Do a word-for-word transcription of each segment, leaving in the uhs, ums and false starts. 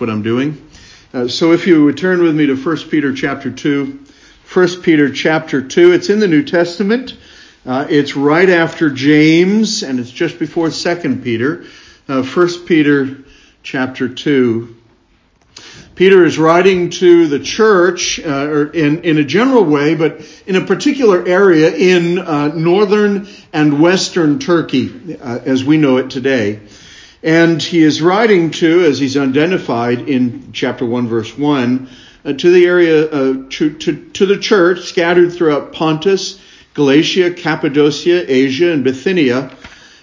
that's what I'm doing. Uh, so if you would turn with me to First Peter chapter two. First Peter chapter two, it's in the New Testament. Uh, it's right after James, and it's just before Second Peter. Uh, First Peter chapter two. Peter is writing to the church uh, or in, in a general way, but in a particular area in uh, northern and western Turkey, uh, as we know it today. And he is writing to, as he's identified in chapter one, verse one, uh, to the area, uh, to, to, to the church scattered throughout Pontus, Galatia, Cappadocia, Asia, and Bithynia.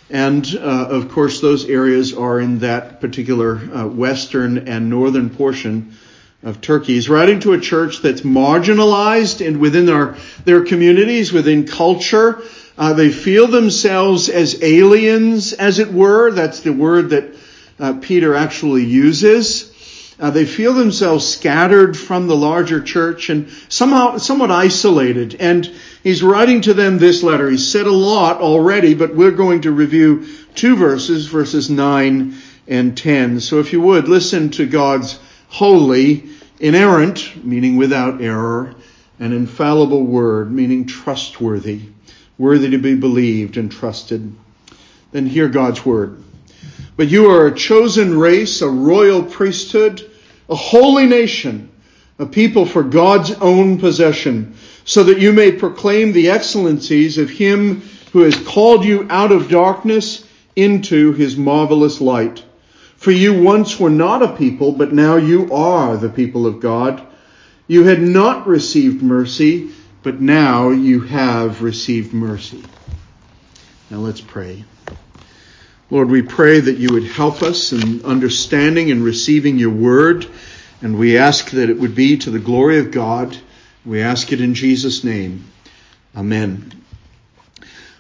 And, uh, of course, those areas are in that particular uh, western and northern portion of Turkey. He's writing to a church that's marginalized and within our, their communities, within culture. Uh, they feel themselves as aliens, as it were. That's the word that uh, Peter actually uses. Uh, they feel themselves scattered from the larger church and somehow somewhat isolated. And he's writing to them this letter. He's said a lot already, but we're going to review two verses, verses nine and ten. So if you would, listen to God's holy, inerrant, meaning without error, and infallible word, meaning trustworthy, worthy to be believed and trusted. Then hear God's word. But you are a chosen race, a royal priesthood, a holy nation, a people for God's own possession, so that you may proclaim the excellencies of him who has called you out of darkness into his marvelous light. For you once were not a people, but now you are the people of God. You had not received mercy, but now you have received mercy. Now let's pray. Lord, we pray that you would help us in understanding and receiving your word, and we ask that it would be to the glory of God. We ask it in Jesus' name. Amen.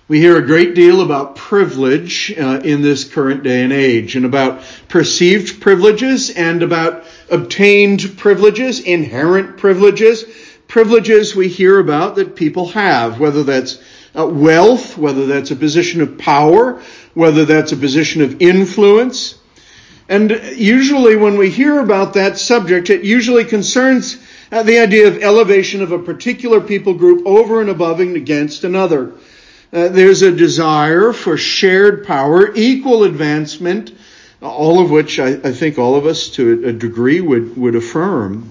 We hear a great deal about privilege uh, in this current day and age, and about perceived privileges and about obtained privileges, inherent privileges, privileges we hear about that people have, whether that's Uh, wealth, whether that's a position of power, whether that's a position of influence. And usually when we hear about that subject, it usually concerns uh, the idea of elevation of a particular people group over and above and against another. Uh, there's a desire for shared power, equal advancement, all of which I, I think all of us to a degree would, would affirm.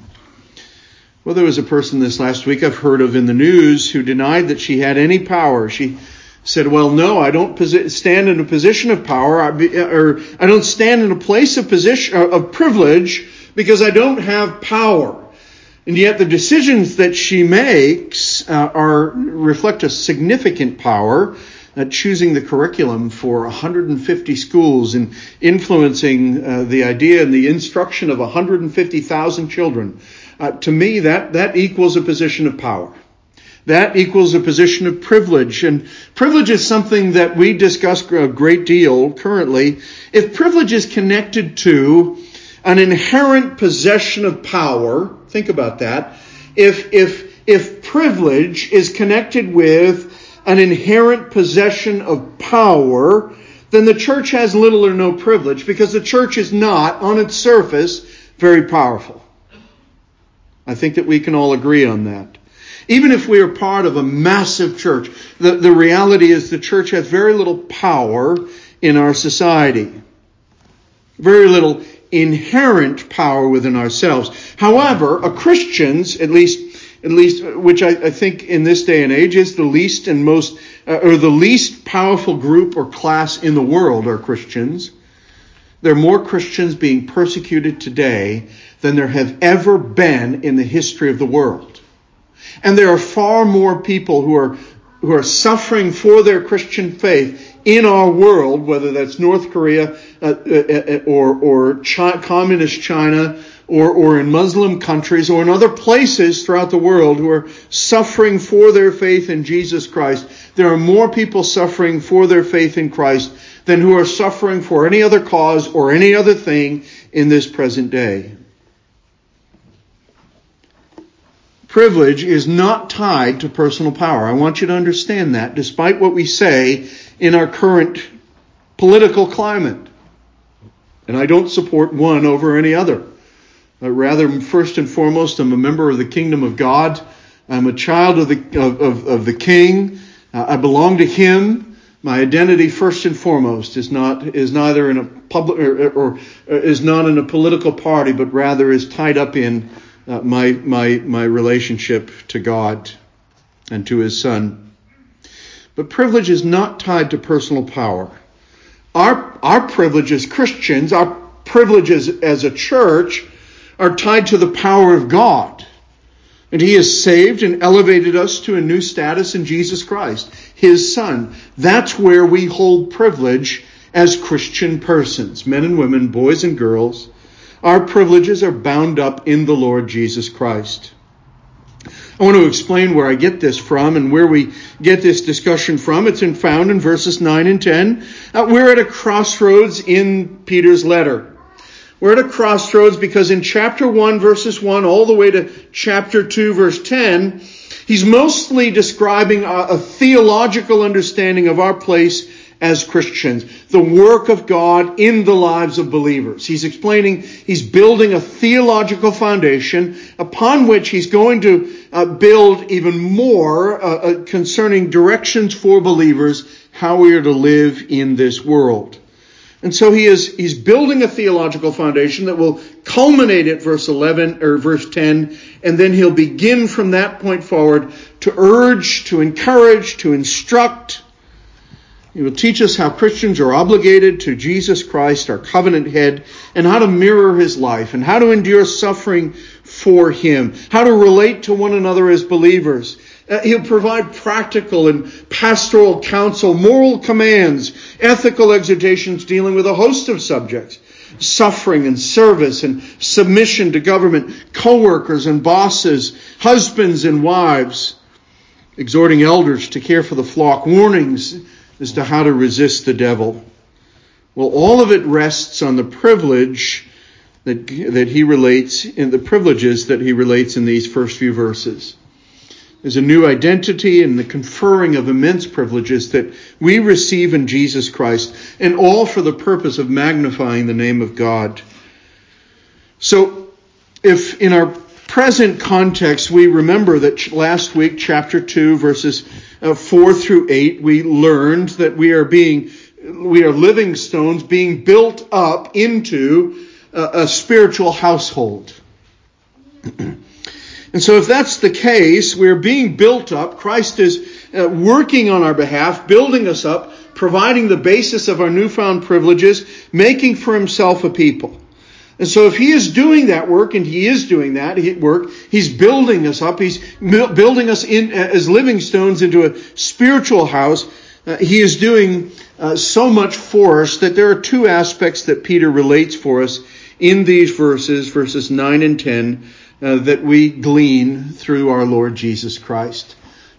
Well, there was a person this last week I've heard of in the news who denied that she had any power. She said, well, no, I don't posi- stand in a position of power, I be, or I don't stand in a place of position of privilege because I don't have power. And yet the decisions that she makes uh, are reflect a significant power, uh, choosing the curriculum for one hundred fifty schools and influencing uh, the idea and the instruction of one hundred fifty thousand children. Uh, to me, that, that equals a position of power. That equals a position of privilege. And privilege is something that we discuss a great deal currently. If privilege is connected to an inherent possession of power, think about that. If, if, if privilege is connected with an inherent possession of power, then the church has little or no privilege because the church is not, on its surface, very powerful. I think that we can all agree on that. Even if we are part of a massive church, the, the reality is the church has very little power in our society. Very little inherent power within ourselves. However, a Christian's, at least, at least, which I, I think in this day and age is the least and most, uh, or the least powerful group or class in the world are Christians. There are more Christians being persecuted today than there have ever been in the history of the world. And there are far more people who are who are suffering for their Christian faith in our world, whether that's North Korea uh, uh, or, or China, communist China or, or in Muslim countries or in other places throughout the world who are suffering for their faith in Jesus Christ. There are more people suffering for their faith in Christ than who are suffering for any other cause or any other thing in this present day. Privilege is not tied to personal power. I want you to understand that, despite what we say in our current political climate. And I don't support one over any other. But rather, first and foremost, I'm a member of the kingdom of God. I'm a child of the of, of, of the King. Uh, I belong to Him. My identity, first and foremost, is not is neither in a public or, or, or is not in a political party, but rather is tied up in uh, my my my relationship to God and to His Son. But privilege is not tied to personal power. Our our privilege as Christians, our privilege as, as a church, are tied to the power of God. And He has saved and elevated us to a new status in Jesus Christ, His Son. That's where we hold privilege as Christian persons, men and women, boys and girls. Our privileges are bound up in the Lord Jesus Christ. I want to explain where I get this from and where we get this discussion from. It's in, found in verses nine and ten. Uh, we're at a crossroads in Peter's letter. We're at a crossroads because in chapter one, verses one, all the way to chapter two, verse ten, he's mostly describing a, a theological understanding of our place as Christians, the work of God in the lives of believers. He's explaining, he's building a theological foundation upon which he's going to uh, build even more uh, uh, concerning directions for believers, how we are to live in this world. And so he is he's building a theological foundation that will culminate at verse eleven or verse ten, and then he'll begin from that point forward to urge, to encourage, to instruct. He will teach us how Christians are obligated to Jesus Christ, our covenant head, and how to mirror His life, and how to endure suffering for Him, how to relate to one another as believers. Uh, he'll provide practical and pastoral counsel, moral commands, ethical exhortations dealing with a host of subjects, suffering and service and submission to government, co-workers and bosses, husbands and wives, exhorting elders to care for the flock, warnings as to how to resist the devil. Well, all of it rests on the privilege that that he relates, in the privileges that he relates in these first few verses. There's a new identity and the conferring of immense privileges that we receive in Jesus Christ, and all for the purpose of magnifying the name of God. So, if in our present context, we remember that last week, chapter two, verses four through eight, we learned that we are being, we are living stones being built up into a, a spiritual household. And so if that's the case, we're being built up. Christ is uh, working on our behalf, building us up, providing the basis of our newfound privileges, making for Himself a people. And so if He is doing that work, and He is doing that work, He's building us up, He's building us in as living stones into a spiritual house. Uh, he is doing uh, so much for us that there are two aspects that Peter relates for us in these verses, verses nine and ten, uh, that we glean through our Lord Jesus Christ.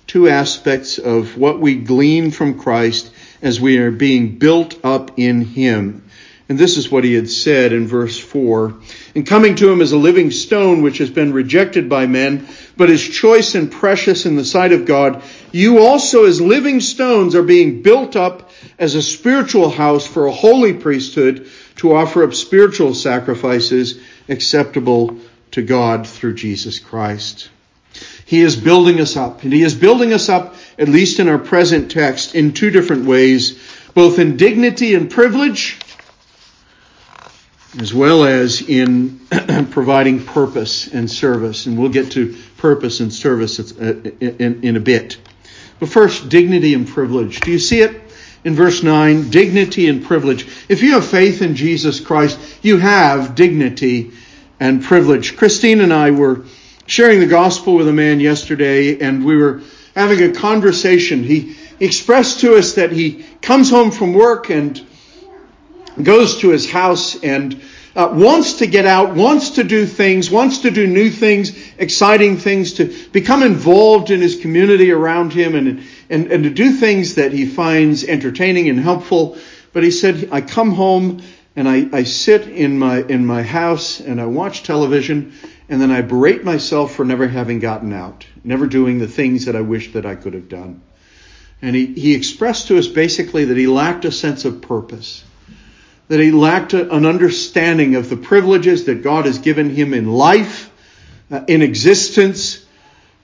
Two aspects of what we glean from Christ as we are being built up in Him. And this is what he had said in verse four. And coming to Him as a living stone, which has been rejected by men, but is choice and precious in the sight of God, you also as living stones are being built up as a spiritual house for a holy priesthood, to offer up spiritual sacrifices acceptable to God through Jesus Christ. He is building us up. And He is building us up, at least in our present text, in two different ways, both in dignity and privilege, as well as in providing purpose and service. And we'll get to purpose and service in a bit. But first, dignity and privilege. Do you see it in verse nine? Dignity and privilege. If you have faith in Jesus Christ, you have dignity and privilege. Christine and I were sharing the gospel with a man yesterday, and we were having a conversation. He expressed to us that he comes home from work and goes to his house and uh, wants to get out, wants to do things, wants to do new things, exciting things, to become involved in his community around him and, and, and to do things that he finds entertaining and helpful. But he said, I come home and I, I sit in my in my house and I watch television, and then I berate myself for never having gotten out, never doing the things that I wish that I could have done. And he, he expressed to us basically that he lacked a sense of purpose. that he lacked an understanding of the privileges that God has given him in life, uh, in existence,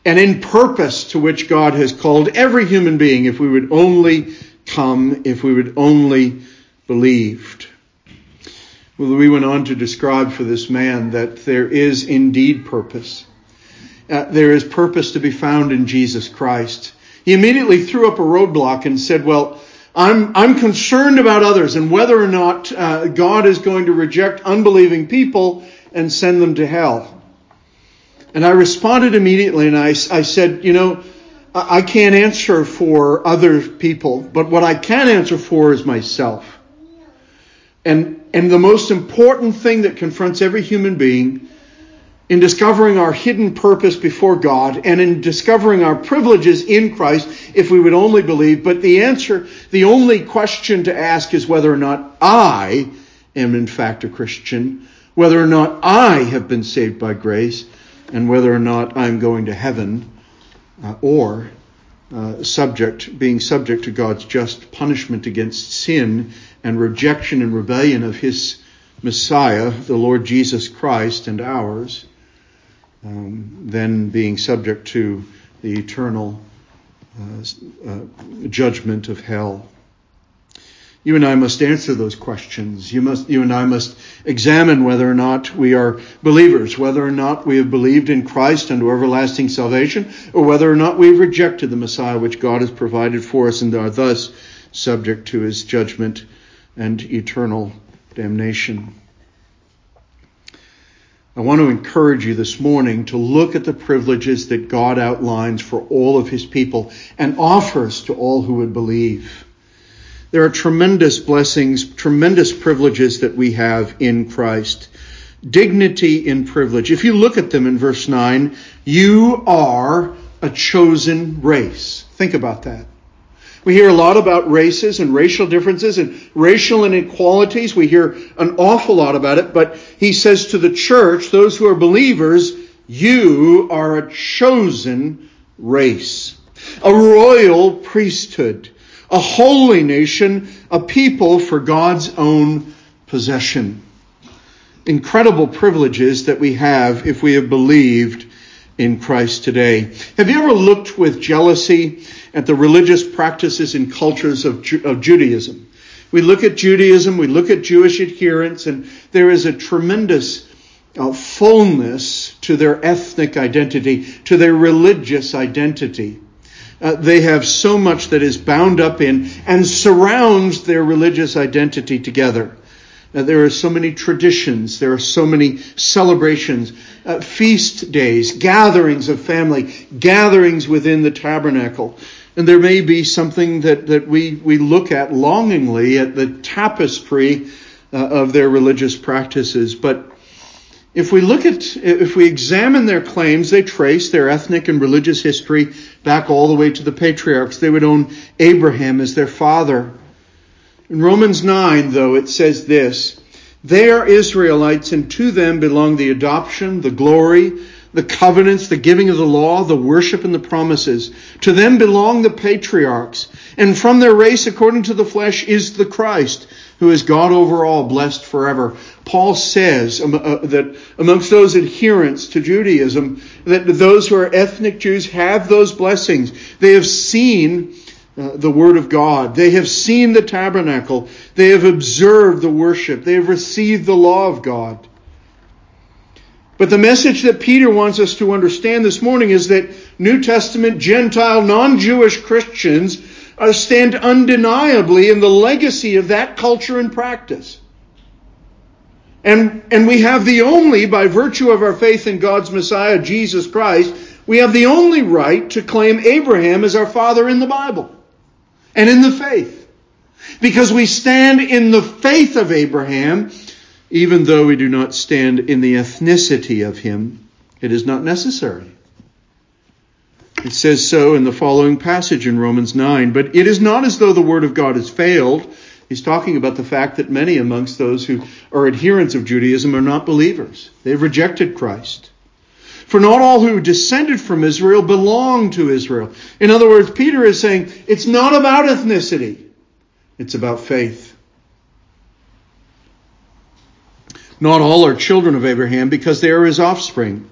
and in purpose to which God has called every human being if we would only come, if we would only believed. Well, we went on to describe for this man that there is indeed purpose. Uh, there is purpose to be found in Jesus Christ. He immediately threw up a roadblock and said, well, I'm, I'm concerned about others and whether or not uh, God is going to reject unbelieving people and send them to hell. And I responded immediately and I, I said, you know, I can't answer for other people, but what I can answer for is myself. And, and the most important thing that confronts every human being in discovering our hidden purpose before God and in discovering our privileges in Christ, if we would only believe, but the answer, the only question to ask is whether or not I am in fact a Christian, whether or not I have been saved by grace, and whether or not I'm going to heaven uh, or uh, subject, being subject to God's just punishment against sin and rejection and rebellion of his Messiah, the Lord Jesus Christ, and ours, um, then being subject to the eternal uh, uh, judgment of hell. You and I must answer those questions. You must, you and I must examine whether or not we are believers, whether or not we have believed in Christ unto everlasting salvation, or whether or not we have rejected the Messiah which God has provided for us and are thus subject to his judgment and eternal damnation. I want to encourage you this morning to look at the privileges that God outlines for all of his people and offers to all who would believe. There are tremendous blessings, tremendous privileges that we have in Christ. Dignity in privilege. If you look at them in verse nine, you are a chosen race. Think about that. We hear a lot about races and racial differences and racial inequalities. We hear an awful lot about it, but he says to the church, those who are believers, you are a chosen race, a royal priesthood, a holy nation, a people for God's own possession. Incredible privileges that we have if we have believed in Christ today. Have you ever looked with jealousy at the religious practices and cultures of, Ju- of Judaism? We look at Judaism, we look at Jewish adherents, and there is a tremendous uh, fullness to their ethnic identity, to their religious identity. Uh, they have so much that is bound up in and surrounds their religious identity together. Uh, there are so many traditions. There are so many celebrations, uh, feast days, gatherings of family, gatherings within the tabernacle. And there may be something that, that we, we look at longingly at the tapestry uh, of their religious practices. But If we look at, if we examine their claims, they trace their ethnic and religious history back all the way to the patriarchs. They would own Abraham as their father. In Romans nine, though, it says this: they are Israelites, and to them belong the adoption, the glory, the covenants, the giving of the law, the worship, and the promises. To them belong the patriarchs, and from their race, according to the flesh, is the Christ, who is God over all, blessed forever. Paul says um, uh, that amongst those adherents to Judaism, that those who are ethnic Jews have those blessings. They have seen uh, the Word of God. They have seen the tabernacle. They have observed the worship. They have received the law of God. But the message that Peter wants us to understand this morning is that New Testament Gentile, non-Jewish Christians stand undeniably in the legacy of that culture and practice. And, and we have the only, by virtue of our faith in God's Messiah, Jesus Christ, we have the only right to claim Abraham as our father in the Bible and in the faith. Because we stand in the faith of Abraham, even though we do not stand in the ethnicity of him. It is not necessary. It says so in the following passage in Romans nine. But it is not as though the word of God has failed. He's talking about the fact that many amongst those who are adherents of Judaism are not believers. They've rejected Christ. For not all who descended from Israel belong to Israel. In other words, Peter is saying it's not about ethnicity. It's about faith. Not all are children of Abraham, because they are his offspring.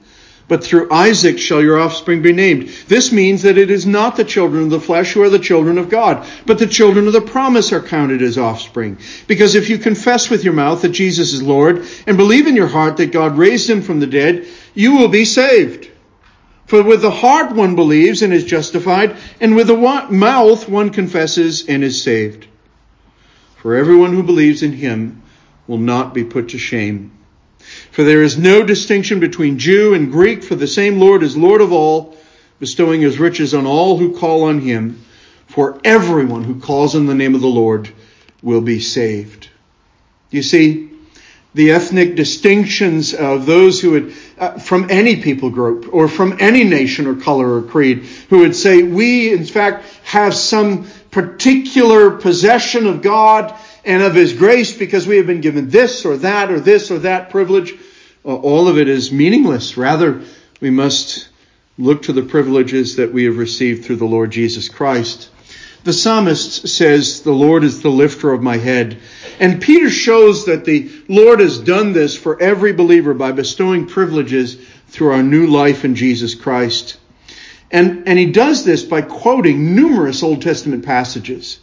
But through Isaac shall your offspring be named. This means that it is not the children of the flesh who are the children of God, but the children of the promise are counted as offspring. Because if you confess with your mouth that Jesus is Lord and believe in your heart that God raised him from the dead, you will be saved. For with the heart one believes and is justified, and with the mouth one confesses and is saved. For everyone who believes in him will not be put to shame. For there is no distinction between Jew and Greek, for the same Lord is Lord of all, bestowing his riches on all who call on him. For everyone who calls on the name of the Lord will be saved. You see, the ethnic distinctions of those who would, uh, from any people group or from any nation or color or creed, who would say, we in fact have some particular possession of God and of his grace because we have been given this or that or this or that privilege. All of it is meaningless. Rather, we must look to the privileges that we have received through the Lord Jesus Christ. The psalmist says, the Lord is the lifter of my head. And Peter shows that the Lord has done this for every believer by bestowing privileges through our new life in Jesus Christ. And, and he does this by quoting numerous Old Testament passages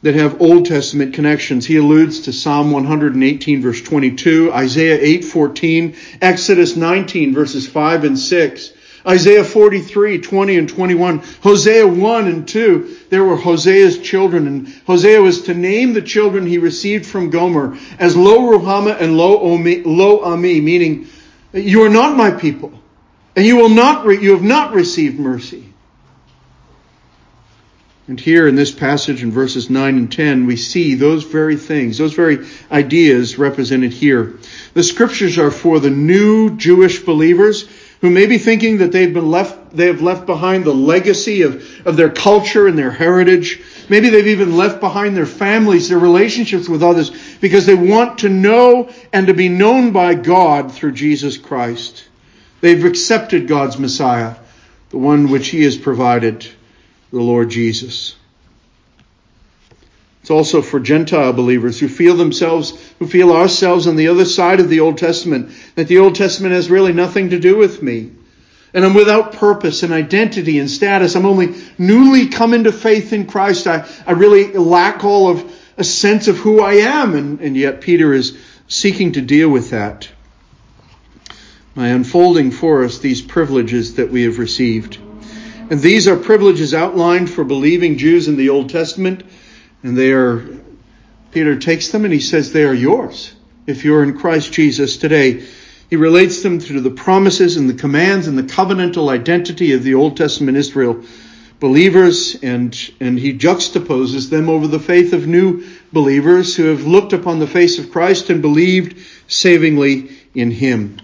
that have Old Testament connections. He alludes to Psalm one eighteen, verse twenty-two, Isaiah eight fourteen, Exodus nineteen, verses five and six, Isaiah forty-three twenty and twenty-one, Hosea one and two. There were Hosea's children, and Hosea was to name the children he received from Gomer as Lo Ruhamah and Lo Ami, Lo Ami, meaning, you are not my people, and you will not re- you have not received mercy. And here in this passage in verses nine and ten, we see those very things, those very ideas represented here. The scriptures are for the new Jewish believers who may be thinking that they've been left, they have left behind the legacy of, of their culture and their heritage. Maybe they've even left behind their families, their relationships with others, because they want to know and to be known by God through Jesus Christ. They've accepted God's Messiah, the one which he has provided, the Lord Jesus. It's also for Gentile believers who feel themselves, who feel ourselves on the other side of the Old Testament, that the Old Testament has really nothing to do with me. And I'm without purpose and identity and status. I'm only newly come into faith in Christ. I, I really lack all of a sense of who I am. And, and yet Peter is seeking to deal with that by unfolding for us these privileges that we have received. And these are privileges outlined for believing Jews in the Old Testament. And they are, Peter takes them and he says they are yours if you're in Christ Jesus today. He relates them to the promises and the commands and the covenantal identity of the Old Testament Israel believers. And, and he juxtaposes them over the faith of new believers who have looked upon the face of Christ and believed savingly in him.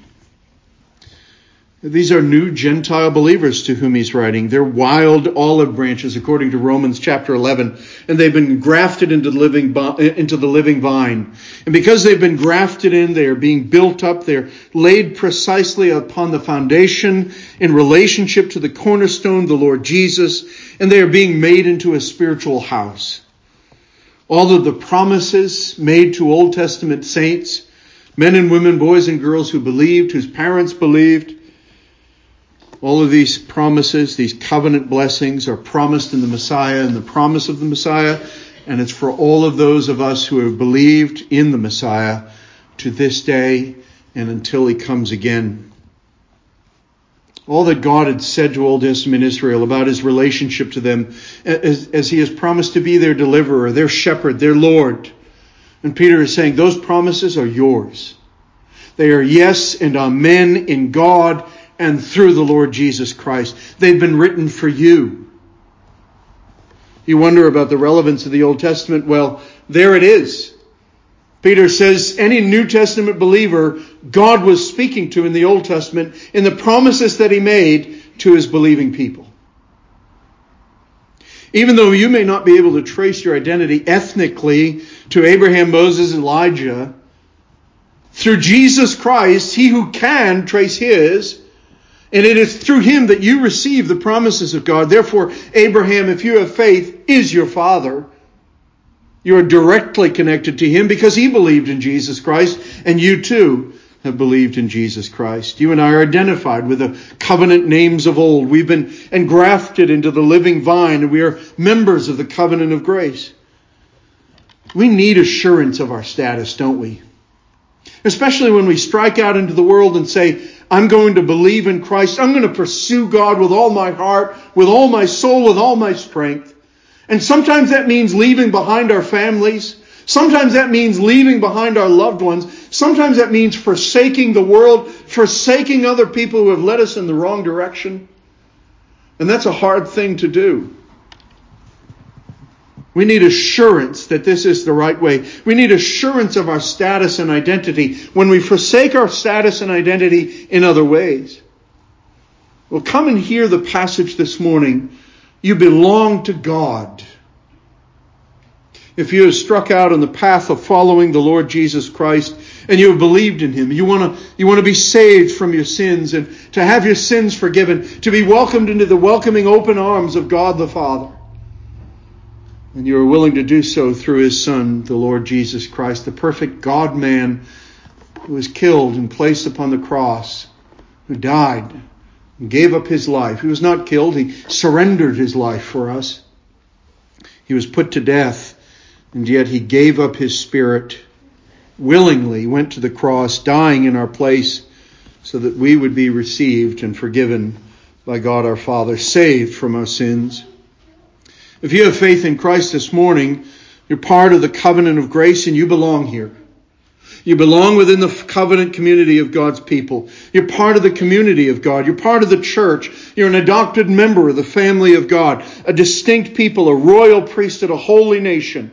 These are new Gentile believers to whom he's writing. They're wild olive branches, according to Romans chapter eleven. And they've been grafted into the living, into the living vine. And because they've been grafted in, they are being built up. They're laid precisely upon the foundation in relationship to the cornerstone, the Lord Jesus. And they are being made into a spiritual house. All of the promises made to Old Testament saints, men and women, boys and girls who believed, whose parents believed, all of these promises, these covenant blessings are promised in the Messiah and the promise of the Messiah. And it's for all of those of us who have believed in the Messiah to this day and until he comes again. All that God had said to Old Testament Israel about his relationship to them as, as he has promised to be their deliverer, their shepherd, their Lord. And Peter is saying those promises are yours. They are yes and amen in God and through the Lord Jesus Christ. They've been written for you. You wonder about the relevance of the Old Testament. Well, there it is. Peter says any New Testament believer God was speaking to in the Old Testament in the promises that he made to his believing people. Even though you may not be able to trace your identity ethnically to Abraham, Moses, Elijah, through Jesus Christ, he who can trace his, and it is through him that you receive the promises of God. Therefore, Abraham, if you have faith, is your father. You're directly connected to him because he believed in Jesus Christ, and you too have believed in Jesus Christ. You and I are identified with the covenant names of old. We've been engrafted into the living vine, and we are members of the covenant of grace. We need assurance of our status, don't we? Especially when we strike out into the world and say, I'm going to believe in Christ. I'm going to pursue God with all my heart, with all my soul, with all my strength. And sometimes that means leaving behind our families. Sometimes that means leaving behind our loved ones. Sometimes that means forsaking the world, forsaking other people who have led us in the wrong direction. And that's a hard thing to do. We need assurance that this is the right way. We need assurance of our status and identity when we forsake our status and identity in other ways. Well, come and hear the passage this morning. You belong to God. If you have struck out on the path of following the Lord Jesus Christ and you have believed in him, you want to you want to be saved from your sins and to have your sins forgiven, to be welcomed into the welcoming open arms of God the Father. And you are willing to do so through his Son, the Lord Jesus Christ, the perfect God-man who was killed and placed upon the cross, who died and gave up his life. He was not killed. He surrendered his life for us. He was put to death, and yet he gave up his spirit, willingly went to the cross, dying in our place so that we would be received and forgiven by God our Father, saved from our sins. If you have faith in Christ this morning, you're part of the covenant of grace and you belong here. You belong within the covenant community of God's people. You're part of the community of God. You're part of the church. You're an adopted member of the family of God, a distinct people, a royal priesthood, a holy nation.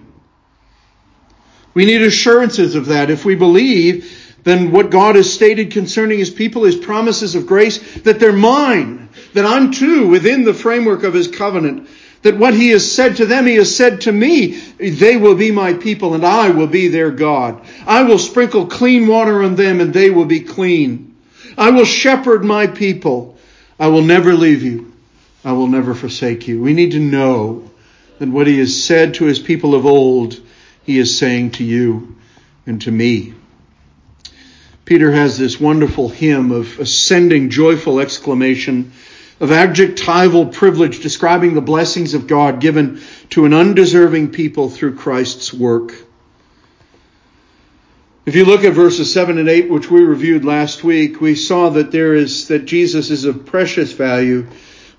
We need assurances of that. If we believe, then what God has stated concerning his people, his promises of grace, that they're mine, that I'm too within the framework of his covenant, that what he has said to them, he has said to me. They will be my people and I will be their God. I will sprinkle clean water on them and they will be clean. I will shepherd my people. I will never leave you. I will never forsake you. We need to know that what he has said to his people of old, he is saying to you and to me. Peter has this wonderful hymn of ascending joyful exclamation, of adjectival privilege describing the blessings of God given to an undeserving people through Christ's work. If you look at verses seven and eight, which we reviewed last week, we saw that there is that Jesus is of precious value.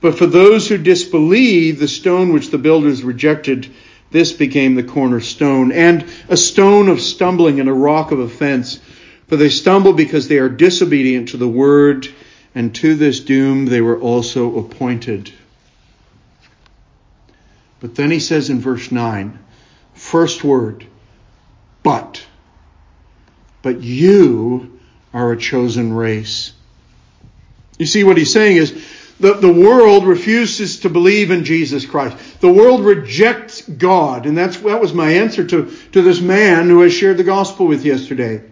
But for those who disbelieve, the stone which the builders rejected, this became the cornerstone, and a stone of stumbling and a rock of offense. For they stumble because they are disobedient to the word, and to this doom they were also appointed. But then he says in verse nine, first word, but. But you are a chosen race. You see, what he's saying is the, the world refuses to believe in Jesus Christ. The world rejects God. And that's that was my answer to, to this man who I shared the gospel with yesterday.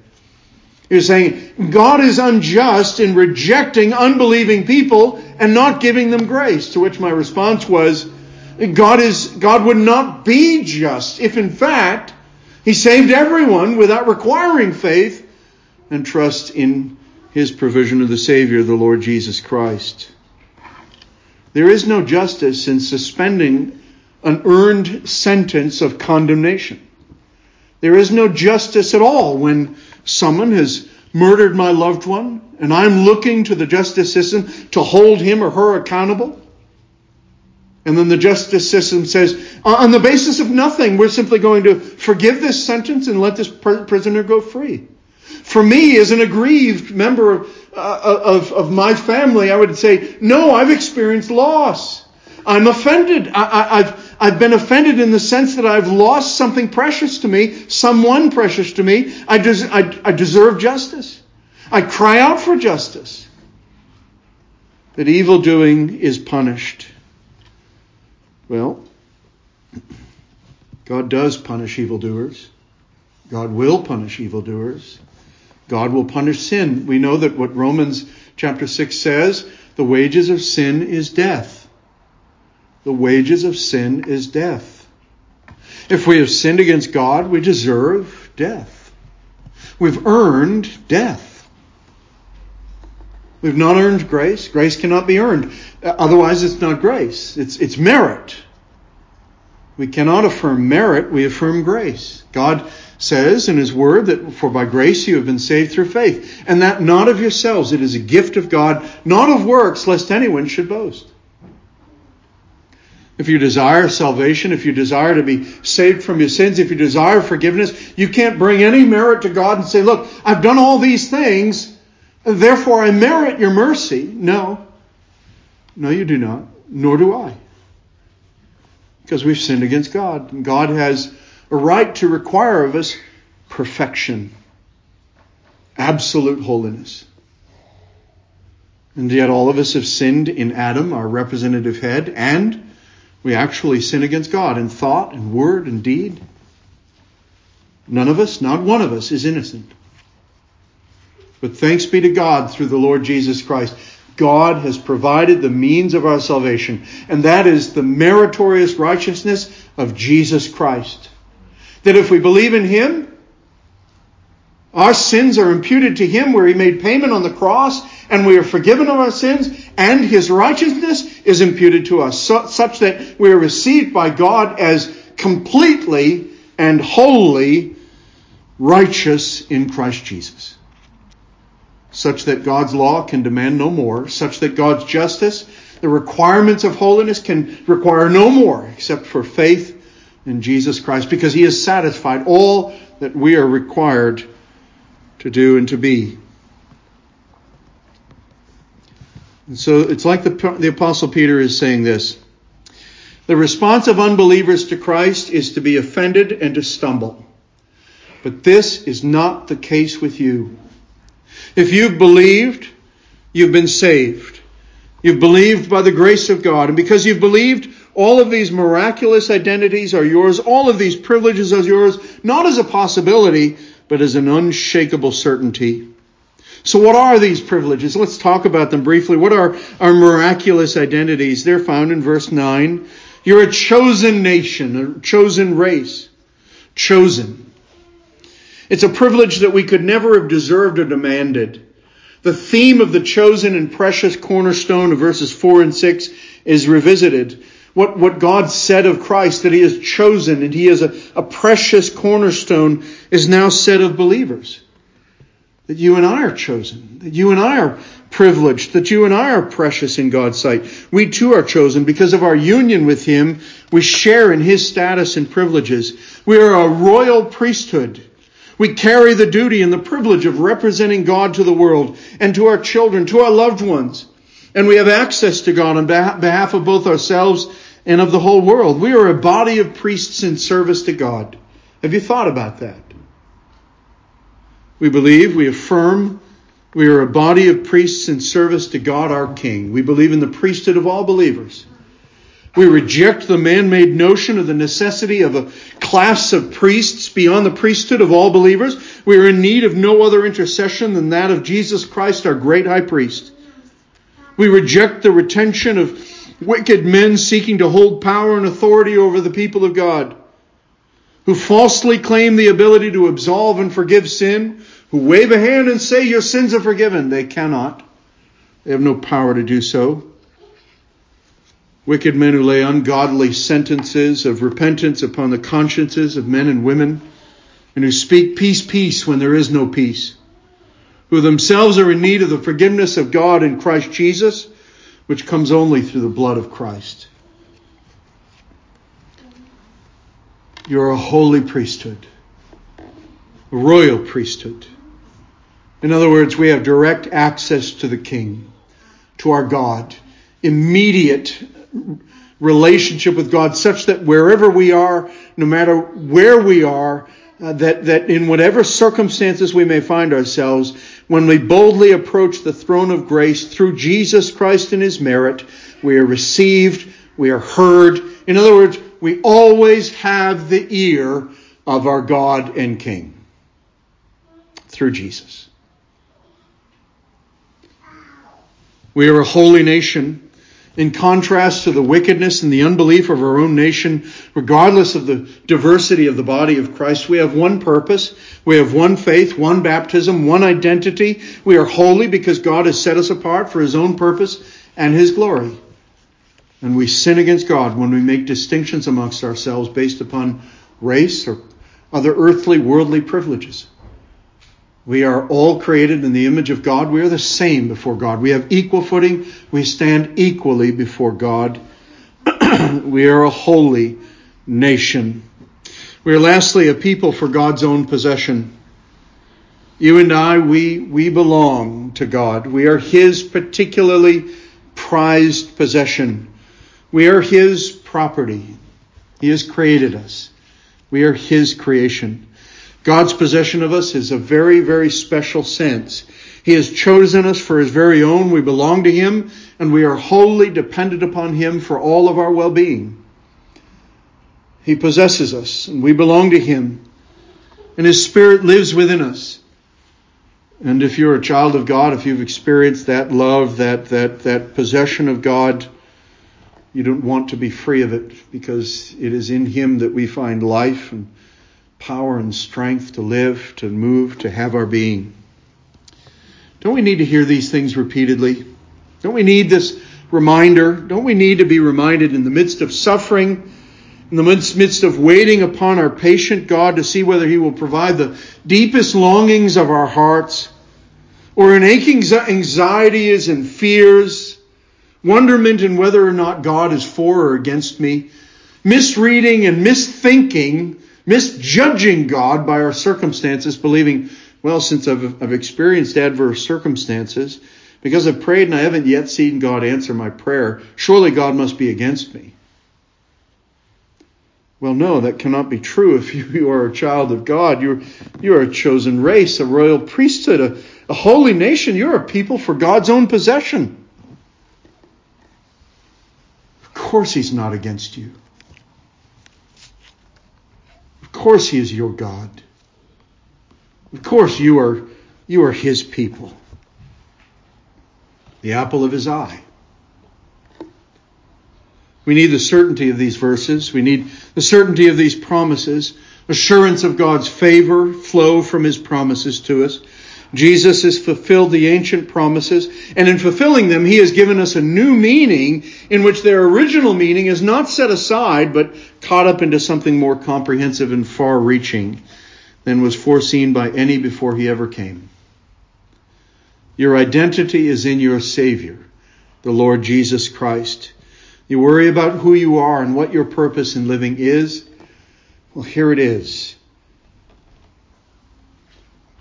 You're saying God is unjust in rejecting unbelieving people and not giving them grace. To which my response was, God is God would not be just if in fact he saved everyone without requiring faith and trust in his provision of the Savior, the Lord Jesus Christ. There is no justice in suspending an earned sentence of condemnation. There is no justice at all when someone has murdered my loved one, and I'm looking to the justice system to hold him or her accountable. And then the justice system says, on the basis of nothing, we're simply going to forgive this sentence and let this prisoner go free. For me, as an aggrieved member of, uh, of, of my family, I would say, no, I've experienced loss. I'm offended. I, I, I've I've been offended in the sense that I've lost something precious to me, someone precious to me. I, des- I, I deserve justice. I cry out for justice. That evildoing is punished. Well, God does punish evildoers. God will punish evildoers. God will punish sin. We know that what Romans chapter six says, the wages of sin is death. The wages of sin is death. If we have sinned against God, we deserve death. We've earned death. We've not earned grace. Grace cannot be earned. Otherwise, it's not grace. It's, it's merit. We cannot affirm merit. We affirm grace. God says in his word that for by grace you have been saved through faith, and that not of yourselves. It is a gift of God, not of works, lest anyone should boast. If you desire salvation, if you desire to be saved from your sins, if you desire forgiveness, you can't bring any merit to God and say, look, I've done all these things, and therefore I merit your mercy. No. No, you do not. Nor do I. Because we've sinned against God. And God has a right to require of us perfection. Absolute holiness. And yet all of us have sinned in Adam, our representative head, and we actually sin against God in thought and word and deed. None of us, not one of us, is innocent. But thanks be to God through the Lord Jesus Christ. God has provided the means of our salvation. And that is the meritorious righteousness of Jesus Christ. That if we believe in him, our sins are imputed to him, where he made payment on the cross, and we are forgiven of our sins, and his righteousness is imputed to us, so, such that we are received by God as completely and wholly righteous in Christ Jesus. Such that God's law can demand no more, such that God's justice, the requirements of holiness, can require no more except for faith in Jesus Christ, because he has satisfied all that we are required to do and to be. And so it's like the, the Apostle Peter is saying this. The response of unbelievers to Christ is to be offended and to stumble. But this is not the case with you. If you've believed, you've been saved. You've believed by the grace of God. And because you've believed, all of these miraculous identities are yours. All of these privileges are yours, not as a possibility, but as an unshakable certainty. So what are these privileges? Let's talk about them briefly. What are our miraculous identities? They're found in verse nine. You're a chosen nation, a chosen race. Chosen. It's a privilege that we could never have deserved or demanded. The theme of the chosen and precious cornerstone of verses four and six is revisited. What, what God said of Christ, that he is chosen and he is a, a precious cornerstone, is now said of believers. That you and I are chosen, that you and I are privileged, that you and I are precious in God's sight. We too are chosen because of our union with him. We share in his status and privileges. We are a royal priesthood. We carry the duty and the privilege of representing God to the world and to our children, to our loved ones. And we have access to God on behalf of both ourselves and of the whole world. We are a body of priests in service to God. Have you thought about that? We believe, we affirm, we are a body of priests in service to God our King. We believe in the priesthood of all believers. We reject the man-made notion of the necessity of a class of priests beyond the priesthood of all believers. We are in need of no other intercession than that of Jesus Christ, our great high priest. We reject the retention of wicked men seeking to hold power and authority over the people of God, who falsely claim the ability to absolve and forgive sin, who wave a hand and say, your sins are forgiven. They cannot. They have no power to do so. Wicked men who lay ungodly sentences of repentance upon the consciences of men and women, and who speak peace, peace when there is no peace, who themselves are in need of the forgiveness of God in Christ Jesus, which comes only through the blood of Christ. You're a holy priesthood, a royal priesthood. In other words, we have direct access to the King, to our God, immediate relationship with God, such that wherever we are, no matter where we are, uh, that, that in whatever circumstances we may find ourselves, when we boldly approach the throne of grace through Jesus Christ and his merit, we are received, we are heard. In other words, we always have the ear of our God and King through Jesus. We are a holy nation. in contrast to the wickedness and the unbelief of our own nation, regardless of the diversity of the body of Christ, we have one purpose, we have one faith, one baptism, one identity. We are holy because God has set us apart for his own purpose and his glory. And we sin against God when we make distinctions amongst ourselves based upon race or other earthly, worldly privileges. We are all created in the image of God. We are the same before God. We have equal footing. We stand equally before God. We are a holy nation. We are lastly a people for God's own possession. You and I, we, we belong to God. We are his particularly prized possession. We are his property. He has created us. We are his creation. God's possession of us is a very, very special sense. He has chosen us for his very own. We belong to him, and we are wholly dependent upon him for all of our well-being. He possesses us, and we belong to him. And his Spirit lives within us. And if you're a child of God, if you've experienced that love, that that that possession of God, you don't want to be free of it, because it is in him that we find life and power and strength to live, to move, to have our being. Don't we need to hear these things repeatedly? Don't we need this reminder? Don't we need to be reminded in the midst of suffering, in the midst of waiting upon our patient God to see whether he will provide the deepest longings of our hearts, or in aching anxieties and fears, wonderment in whether or not God is for or against me, misreading and misthinking, misjudging God by our circumstances, believing, well, since I've, I've experienced adverse circumstances, because I've prayed and I haven't yet seen God answer my prayer, surely God must be against me. Well, no, that cannot be true if you, you are a child of God. You're, you're a chosen race, a royal priesthood, a, a holy nation. You're a people for God's own possession. Of course he's not against you. Of course he is your God. Of course you are you are his people. The apple of his eye. We need the certainty of these verses. We need the certainty of these promises. Assurance of God's favor flow from his promises to us. Jesus has fulfilled the ancient promises, and in fulfilling them, he has given us a new meaning in which their original meaning is not set aside, but caught up into something more comprehensive and far-reaching than was foreseen by any before he ever came. Your identity is in your Savior, the Lord Jesus Christ. You worry about who you are and what your purpose in living is. Well, here it is.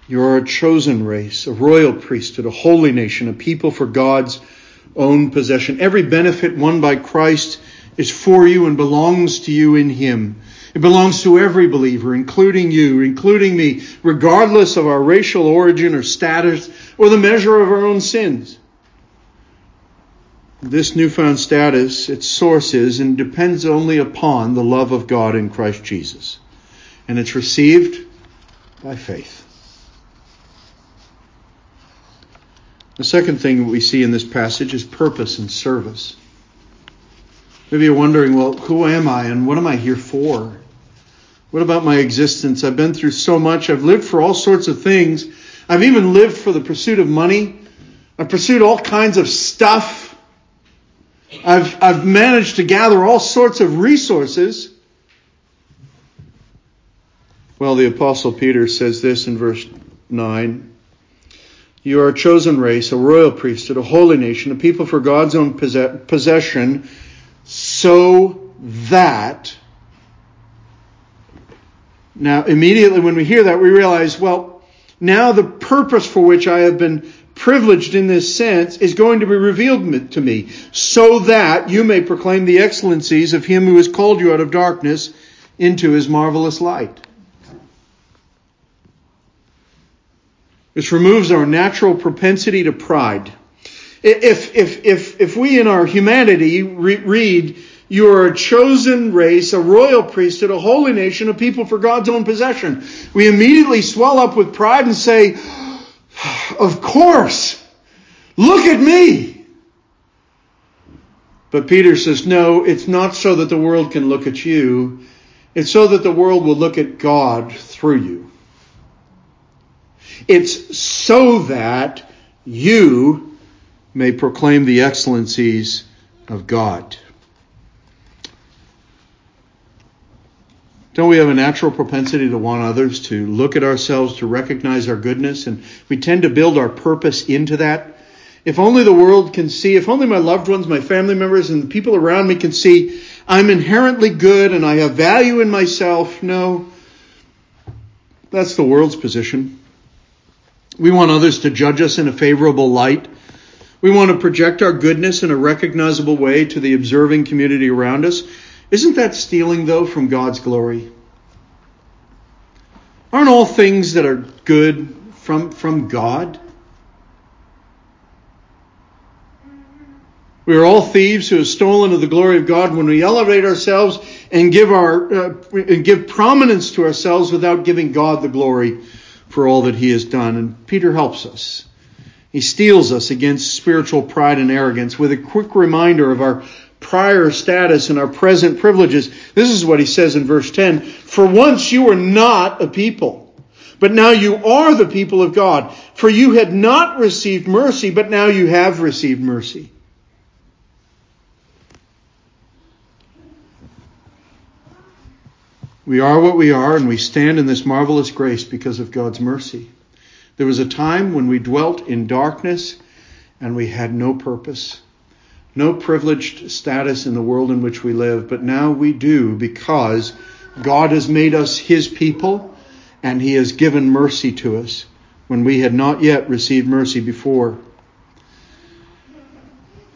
You are a chosen race, a royal priesthood, a holy nation, a people for God's own possession. Every benefit won by Christ is for you and belongs to you in him. It belongs to every believer, including you, including me, regardless of our racial origin or status or the measure of our own sins. This newfound status, its source is and depends only upon the love of God in Christ Jesus. And it's received by faith. The second thing we see in this passage is purpose and service. Maybe you're wondering, well, who am I and what am I here for? What about my existence? I've been through so much. I've lived for all sorts of things. I've even lived for the pursuit of money. I've pursued all kinds of stuff. I've, I've managed to gather all sorts of resources. Well, the Apostle Peter says this in verse nine. You are a chosen race, a royal priesthood, a holy nation, a people for God's own possess- possession, so that... Now, immediately when we hear that, we realize, well, now the purpose for which I have been privileged in this sense is going to be revealed to me, so that you may proclaim the excellencies of him who has called you out of darkness into his marvelous light. This removes our natural propensity to pride. If if if if we in our humanity re- read, you are a chosen race, a royal priesthood, a holy nation, a people for God's own possession, we immediately swell up with pride and say, of course, look at me. But Peter says, no, it's not so that the world can look at you. It's so that the world will look at God through you. It's so that you may proclaim the excellencies of God. Don't we have a natural propensity to want others to look at ourselves, to recognize our goodness, and we tend to build our purpose into that? If only the world can see, if only my loved ones, my family members, and the people around me can see, I'm inherently good and I have value in myself. No, that's the world's position. We want others to judge us in a favorable light. We want to project our goodness in a recognizable way to the observing community around us. Isn't that stealing, though, from God's glory? Aren't all things that are good from, from God? We are all thieves who have stolen of the glory of God when we elevate ourselves and give our uh, and give prominence to ourselves without giving God the glory for all that he has done. And Peter helps us. He steels us against spiritual pride and arrogance with a quick reminder of our prior status and our present privileges. This is what he says in verse ten. For once you were not a people, but now you are the people of God. For you had not received mercy, but now you have received mercy. We are what we are, and we stand in this marvelous grace because of God's mercy. There was a time when we dwelt in darkness and we had no purpose, no privileged status in the world in which we live, but now we do because God has made us his people and he has given mercy to us when we had not yet received mercy before.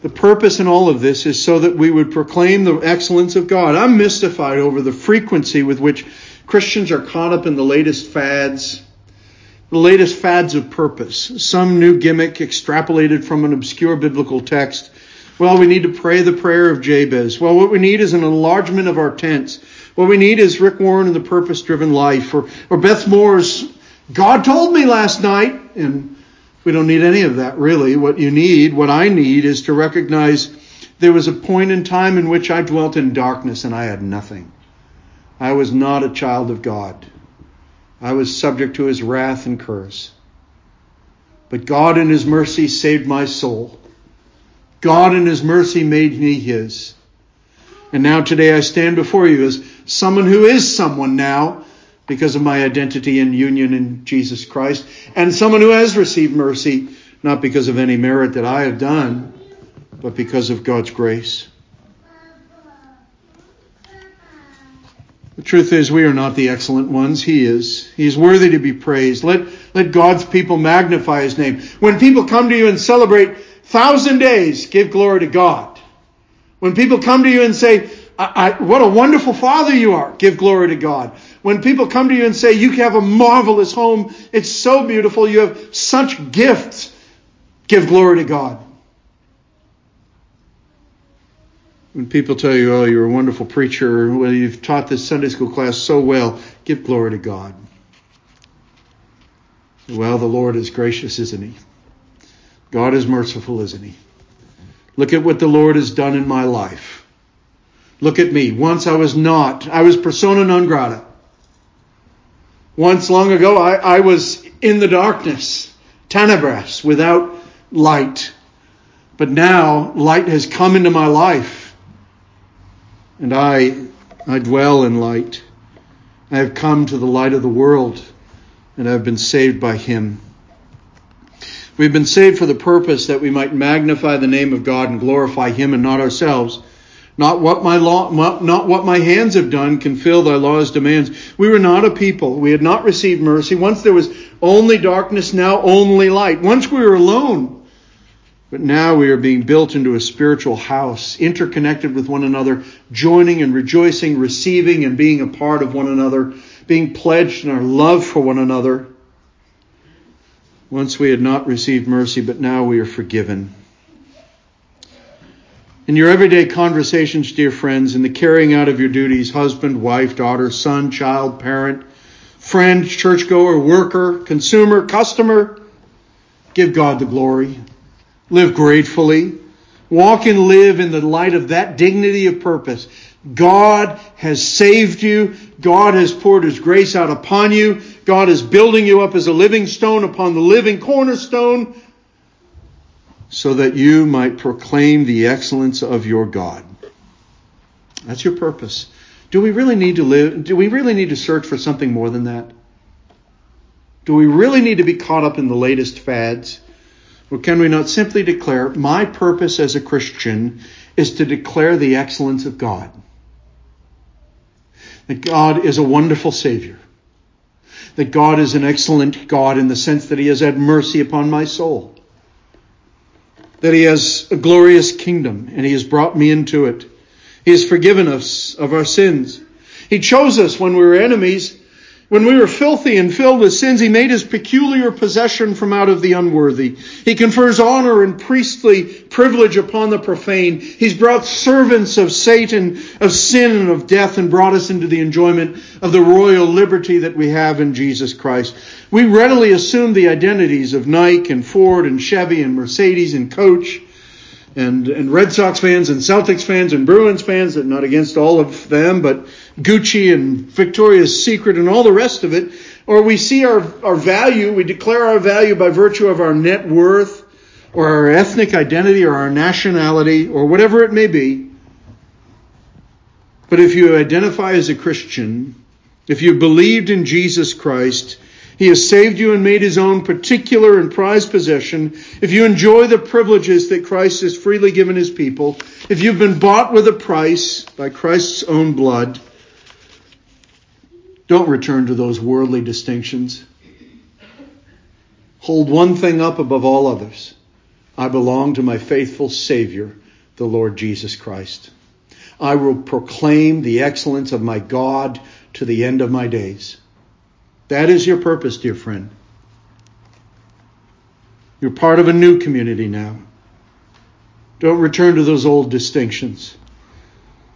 The purpose in all of this is so that we would proclaim the excellence of God. I'm mystified over the frequency with which Christians are caught up in the latest fads, the latest fads of purpose, some new gimmick extrapolated from an obscure biblical text. Well, we need to pray the prayer of Jabez. Well, what we need is an enlargement of our tents. What we need is Rick Warren and the purpose-driven life, or, or Beth Moore's God told me last night, and we don't need any of that, really. What you need, what I need, is to recognize there was a point in time in which I dwelt in darkness and I had nothing. I was not a child of God. I was subject to his wrath and curse. But God in his mercy saved my soul. God in his mercy made me his. And now today I stand before you as someone who is someone now, because of my identity and union in Jesus Christ, and someone who has received mercy, not because of any merit that I have done, but because of God's grace. The truth is, we are not the excellent ones. He is. He is worthy to be praised. Let, let God's people magnify his name. When people come to you and celebrate thousand days, give glory to God. When people come to you and say, I, I, what a wonderful father you are, give glory to God. When people come to you and say, you have a marvelous home, it's so beautiful, you have such gifts, give glory to God. When people tell you, oh, you're a wonderful preacher, well, you've taught this Sunday school class so well, give glory to God. Well, the Lord is gracious, isn't he? God is merciful, isn't he? Look at what the Lord has done in my life. Look at me. Once I was not. I was persona non grata. Once long ago, I, I was in the darkness, tenebras, without light. But now light has come into my life. And I, I dwell in light. I have come to the light of the world, and I have been saved by him. We've been saved for the purpose that we might magnify the name of God and glorify him and not ourselves. Not what my law, not what my hands have done can fill thy law's demands. We were not a people. We had not received mercy. Once there was only darkness, now only light. Once we were alone, but now we are being built into a spiritual house, interconnected with one another, joining and rejoicing, receiving and being a part of one another, being pledged in our love for one another. Once we had not received mercy, but now we are forgiven. In your everyday conversations, dear friends, in the carrying out of your duties, husband, wife, daughter, son, child, parent, friend, churchgoer, worker, consumer, customer, give God the glory. Live gratefully. Walk and live in the light of that dignity of purpose. God has saved you. God has poured His grace out upon you. God is building you up as a living stone upon the living cornerstone so that you might proclaim the excellence of your God. That's your purpose. Do we really need to live? Do we really need to search for something more than that? Do we really need to be caught up in the latest fads? Or can we not simply declare, my purpose as a Christian is to declare the excellence of God? That God is a wonderful Savior. That God is an excellent God in the sense that He has had mercy upon my soul. That He has a glorious kingdom and He has brought me into it. He has forgiven us of our sins. He chose us when we were enemies. When we were filthy and filled with sins, He made His peculiar possession from out of the unworthy. He confers honor and priestly privilege upon the profane. He's brought servants of Satan, of sin, and of death, and brought us into the enjoyment of the royal liberty that we have in Jesus Christ. We readily assume the identities of Nike and Ford and Chevy and Mercedes and Coach and, and Red Sox fans and Celtics fans and Bruins fans, and not against all of them, but Gucci and Victoria's Secret and all the rest of it, or we see our, our value, we declare our value by virtue of our net worth or our ethnic identity or our nationality or whatever it may be. But if you identify as a Christian, if you believed in Jesus Christ, He has saved you and made His own particular and prized possession. If you enjoy the privileges that Christ has freely given His people, if you've been bought with a price by Christ's own blood, don't return to those worldly distinctions. Hold one thing up above all others. I belong to my faithful Savior, the Lord Jesus Christ. I will proclaim the excellence of my God to the end of my days. That is your purpose, dear friend. You're part of a new community now. Don't return to those old distinctions.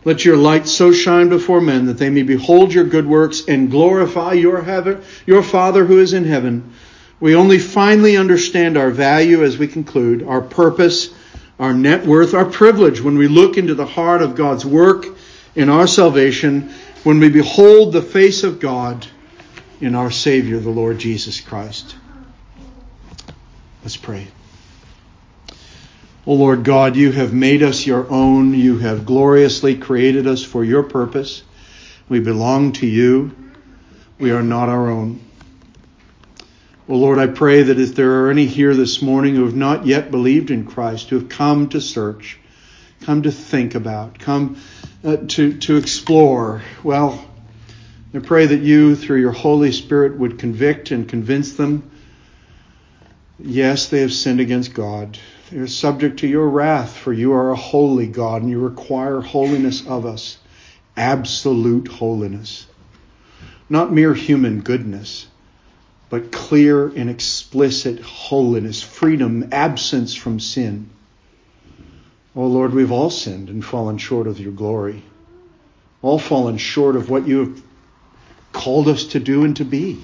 Let your light so shine before men that they may behold your good works and glorify your heaven, your Father who is in heaven. We only finally understand our value as we conclude, our purpose, our net worth, our privilege when we look into the heart of God's work in our salvation, when we behold the face of God in our Savior, the Lord Jesus Christ. Let's pray. O Lord God, You have made us Your own. You have gloriously created us for Your purpose. We belong to You. We are not our own. O Lord, I pray that if there are any here this morning who have not yet believed in Christ, who have come to search, come to think about, come uh, to, to explore, well, I pray that You, through Your Holy Spirit, would convict and convince them, yes, they have sinned against God. You're subject to Your wrath, for You are a holy God, and You require holiness of us, absolute holiness. Not mere human goodness, but clear and explicit holiness, freedom, absence from sin. Oh Lord, we've all sinned and fallen short of Your glory, all fallen short of what You have called us to do and to be.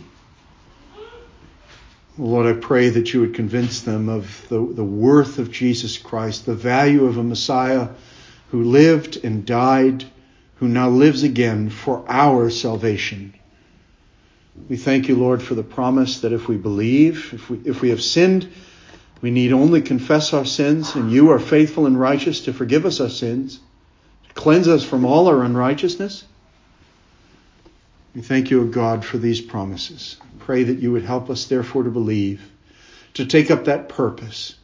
Lord, I pray that You would convince them of the, the worth of Jesus Christ, the value of a Messiah who lived and died, who now lives again for our salvation. We thank You, Lord, for the promise that if we believe, if we, if we have sinned, we need only confess our sins, and You are faithful and righteous to forgive us our sins, to cleanse us from all our unrighteousness. We thank You, O God, for these promises. Pray that You would help us, therefore, to believe, to take up that purpose,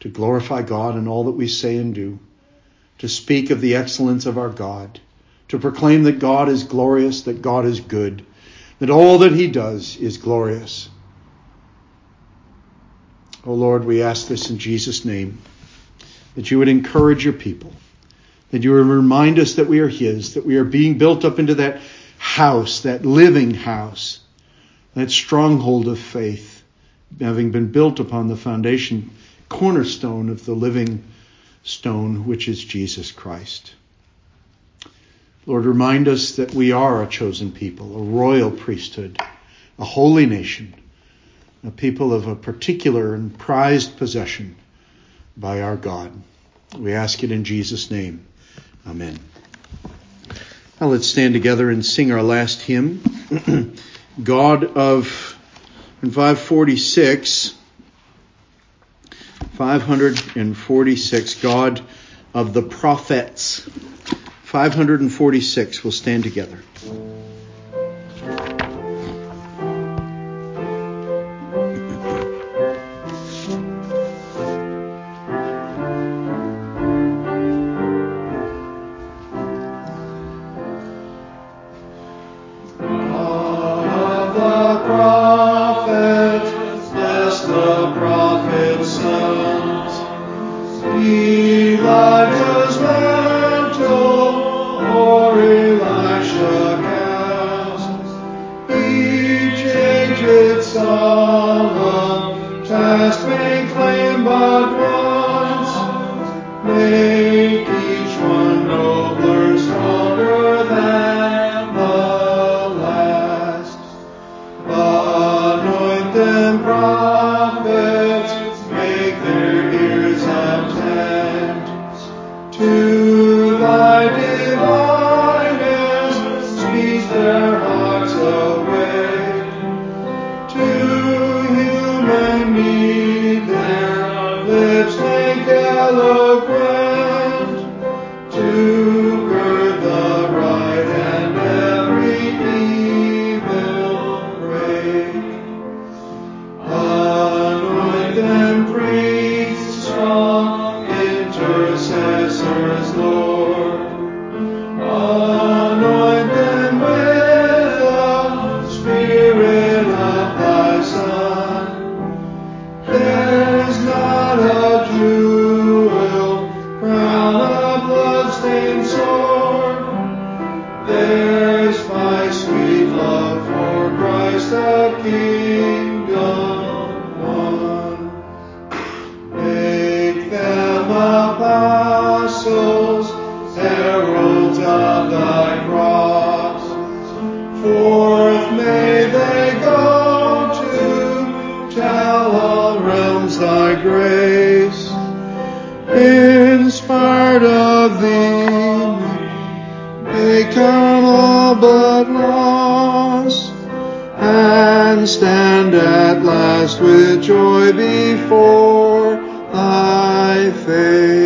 to glorify God in all that we say and do, to speak of the excellence of our God, to proclaim that God is glorious, that God is good, that all that He does is glorious. O Lord, we ask this in Jesus' name, that You would encourage Your people, that You would remind us that we are His, that we are being built up into that house, that living house, that stronghold of faith, having been built upon the foundation, cornerstone of the living stone, which is Jesus Christ. Lord, remind us that we are a chosen people, a royal priesthood, a holy nation, a people of a particular and prized possession by our God. We ask it in Jesus' name. Amen. Now let's stand together and sing our last hymn. God of in five forty-six, five forty-six, God of the prophets. five forty-six, we'll stand together. With joy before thy face.